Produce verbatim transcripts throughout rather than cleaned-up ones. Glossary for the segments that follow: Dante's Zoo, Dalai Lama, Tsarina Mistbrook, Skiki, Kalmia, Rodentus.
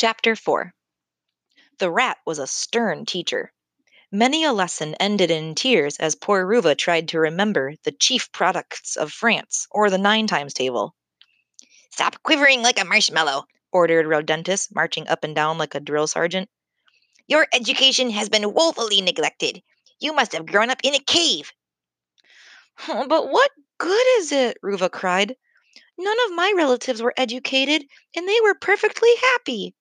Chapter four. The rat was a stern teacher. Many a lesson ended in tears as poor Ruva tried to remember the chief products of France, or the nine times table. "Stop quivering like a marshmallow," ordered Rodentus, marching up and down like a drill sergeant. "Your education has been woefully neglected. You must have grown up in a cave." "Oh, but what good is it?" Ruva cried. "None of my relatives were educated, and they were perfectly happy."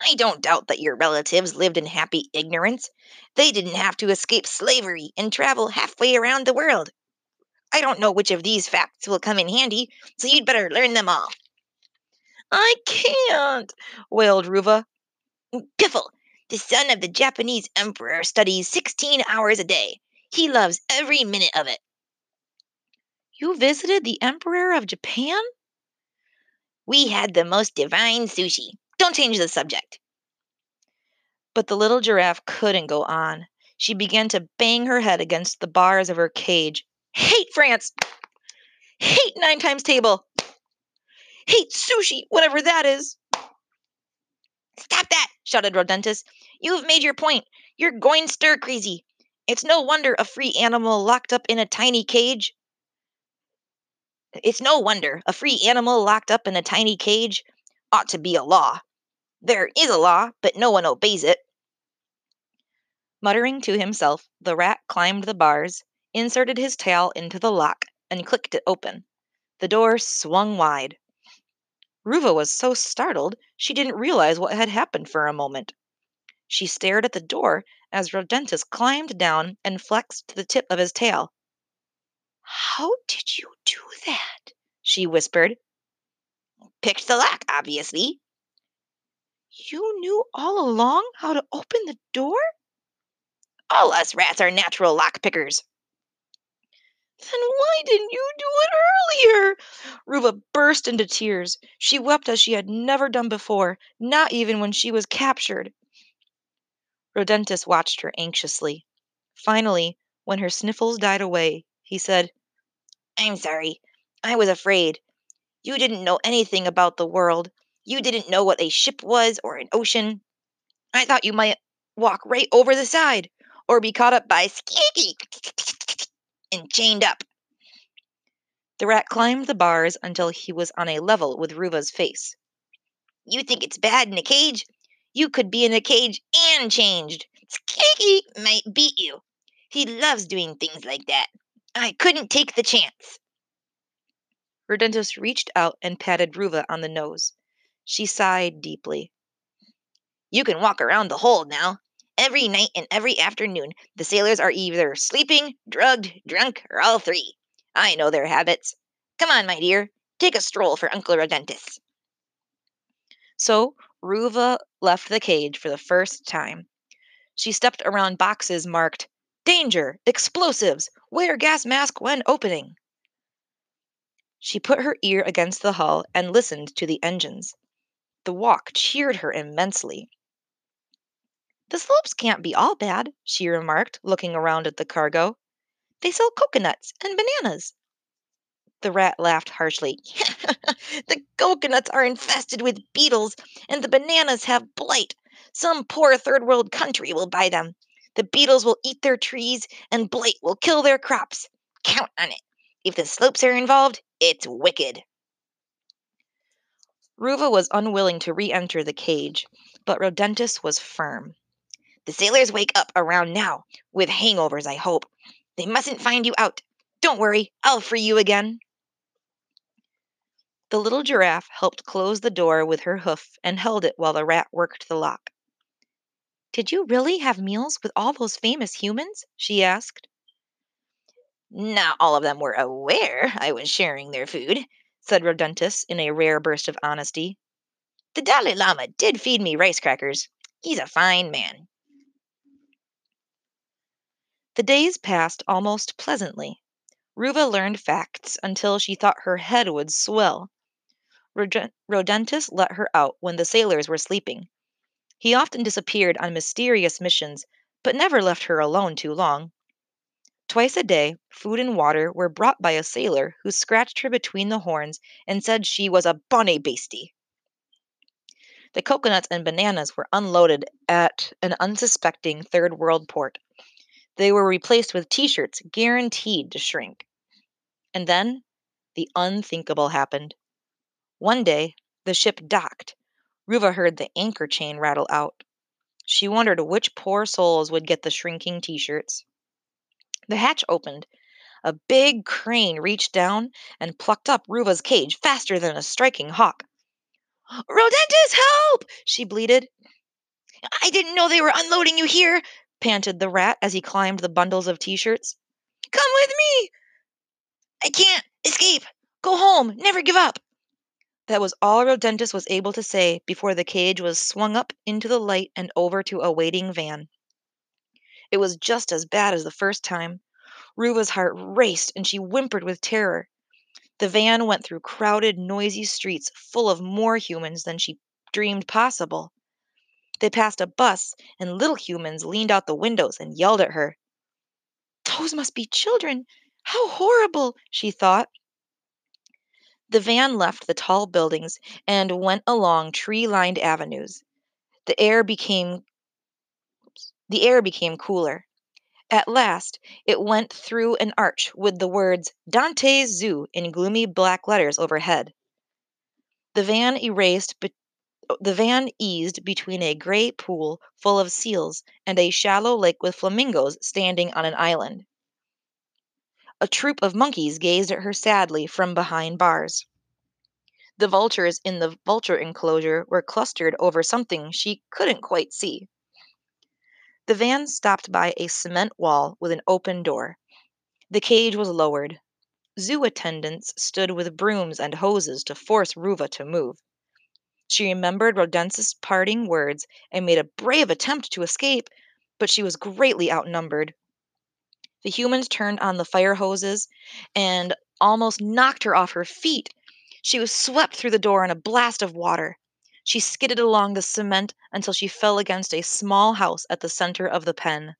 "I don't doubt that your relatives lived in happy ignorance. They didn't have to escape slavery and travel halfway around the world. I don't know which of these facts will come in handy, so you'd better learn them all." "I can't," wailed Ruva. "Piffle! The son of the Japanese emperor studies sixteen hours a day. He loves every minute of it." "You visited the emperor of Japan?" "We had the most divine sushi. Don't change the subject." But the little giraffe couldn't go on. She began to bang her head against the bars of her cage. "Hate France! Hate nine times table! Hate sushi, whatever that is!" "Stop that!" shouted Rodentus. "You've made your point. You're going stir crazy. It's no wonder a free animal locked up in a tiny cage. It's no wonder a free animal locked up in a tiny cage ought to be a law. There is a law, but no one obeys it." Muttering to himself, the rat climbed the bars, inserted his tail into the lock, and clicked it open. The door swung wide. Ruva was so startled she didn't realize what had happened for a moment. She stared at the door as Rodentus climbed down and flexed the tip of his tail. "How did you do that?" she whispered. "Picked the lock, obviously." "You knew all along how to open the door?" "All us rats are natural lock pickers." "Then why didn't you do it earlier?" Ruva burst into tears. She wept as she had never done before, not even when she was captured. Rodentus watched her anxiously. Finally, when her sniffles died away, he said, "I'm sorry. I was afraid. You didn't know anything about the world. You didn't know what a ship was or an ocean. I thought you might walk right over the side or be caught up by Skiki and chained up." The rat climbed the bars until he was on a level with Ruva's face. "You think it's bad in a cage? You could be in a cage and changed. Skiki might beat you. He loves doing things like that. I couldn't take the chance." Rodentus reached out and patted Ruva on the nose. She sighed deeply. "You can walk around the hold now. Every night and every afternoon, the sailors are either sleeping, drugged, drunk, or all three. I know their habits. Come on, my dear. Take a stroll for Uncle Rodentus." So Ruva left the cage for the first time. She stepped around boxes marked, "Danger! Explosives! Wear gas mask when opening!" She put her ear against the hull and listened to the engines. The walk cheered her immensely. "The slopes can't be all bad," she remarked, looking around at the cargo. "They sell coconuts and bananas." The rat laughed harshly. "The coconuts are infested with beetles, and the bananas have blight. Some poor third world country will buy them. The beetles will eat their trees, and blight will kill their crops. Count on it. If the slopes are involved, it's wicked." Ruva was unwilling to re-enter the cage, but Rodentus was firm. "The sailors wake up around now, with hangovers, I hope. They mustn't find you out. Don't worry, I'll free you again." The little giraffe helped close the door with her hoof and held it while the rat worked the lock. "Did you really have meals with all those famous humans?" she asked. "Not all of them were aware I was sharing their food," said Rodentus in a rare burst of honesty. "The Dalai Lama did feed me rice crackers. He's a fine man." The days passed almost pleasantly. Ruva learned facts until she thought her head would swell. Rod- Rodentus let her out when the sailors were sleeping. He often disappeared on mysterious missions, but never left her alone too long. Twice a day, food and water were brought by a sailor who scratched her between the horns and said she was a bonnie beastie. The coconuts and bananas were unloaded at an unsuspecting third world port. They were replaced with t-shirts guaranteed to shrink. And then the unthinkable happened. One day, the ship docked. Ruva heard the anchor chain rattle out. She wondered which poor souls would get the shrinking t-shirts. The hatch opened. A big crane reached down and plucked up Ruva's cage faster than a striking hawk. "Rodentus, help!" she bleated. "I didn't know they were unloading you here," panted the rat as he climbed the bundles of t-shirts. "Come with me!" "I can't escape. Go home. Never give up." That was all Rodentus was able to say before the cage was swung up into the light and over to a waiting van. It was just as bad as the first time. Ruva's heart raced and she whimpered with terror. The van went through crowded, noisy streets full of more humans than she dreamed possible. They passed a bus, and little humans leaned out the windows and yelled at her. "Those must be children! How horrible!" she thought. The van left the tall buildings and went along tree-lined avenues. The air became the air became cooler. At last, it went through an arch with the words Dante's Zoo in gloomy black letters overhead. The van, erased be- the van eased between a gray pool full of seals and a shallow lake with flamingos standing on an island. A troop of monkeys gazed at her sadly from behind bars. The vultures in the vulture enclosure were clustered over something she couldn't quite see. The van stopped by a cement wall with an open door. The cage was lowered. Zoo attendants stood with brooms and hoses to force Ruva to move. She remembered Rodentus' parting words and made a brave attempt to escape, but she was greatly outnumbered. The humans turned on the fire hoses and almost knocked her off her feet. She was swept through the door in a blast of water. She skidded along the cement until she fell against a small house at the center of the pen.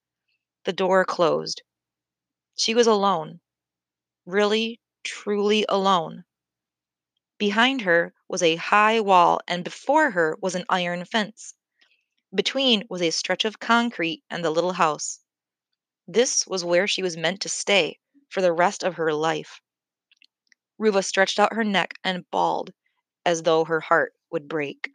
The door closed. She was alone. Really, truly alone. Behind her was a high wall, and before her was an iron fence. Between was a stretch of concrete and the little house. This was where she was meant to stay for the rest of her life. Ruva stretched out her neck and bawled as though her heart would break.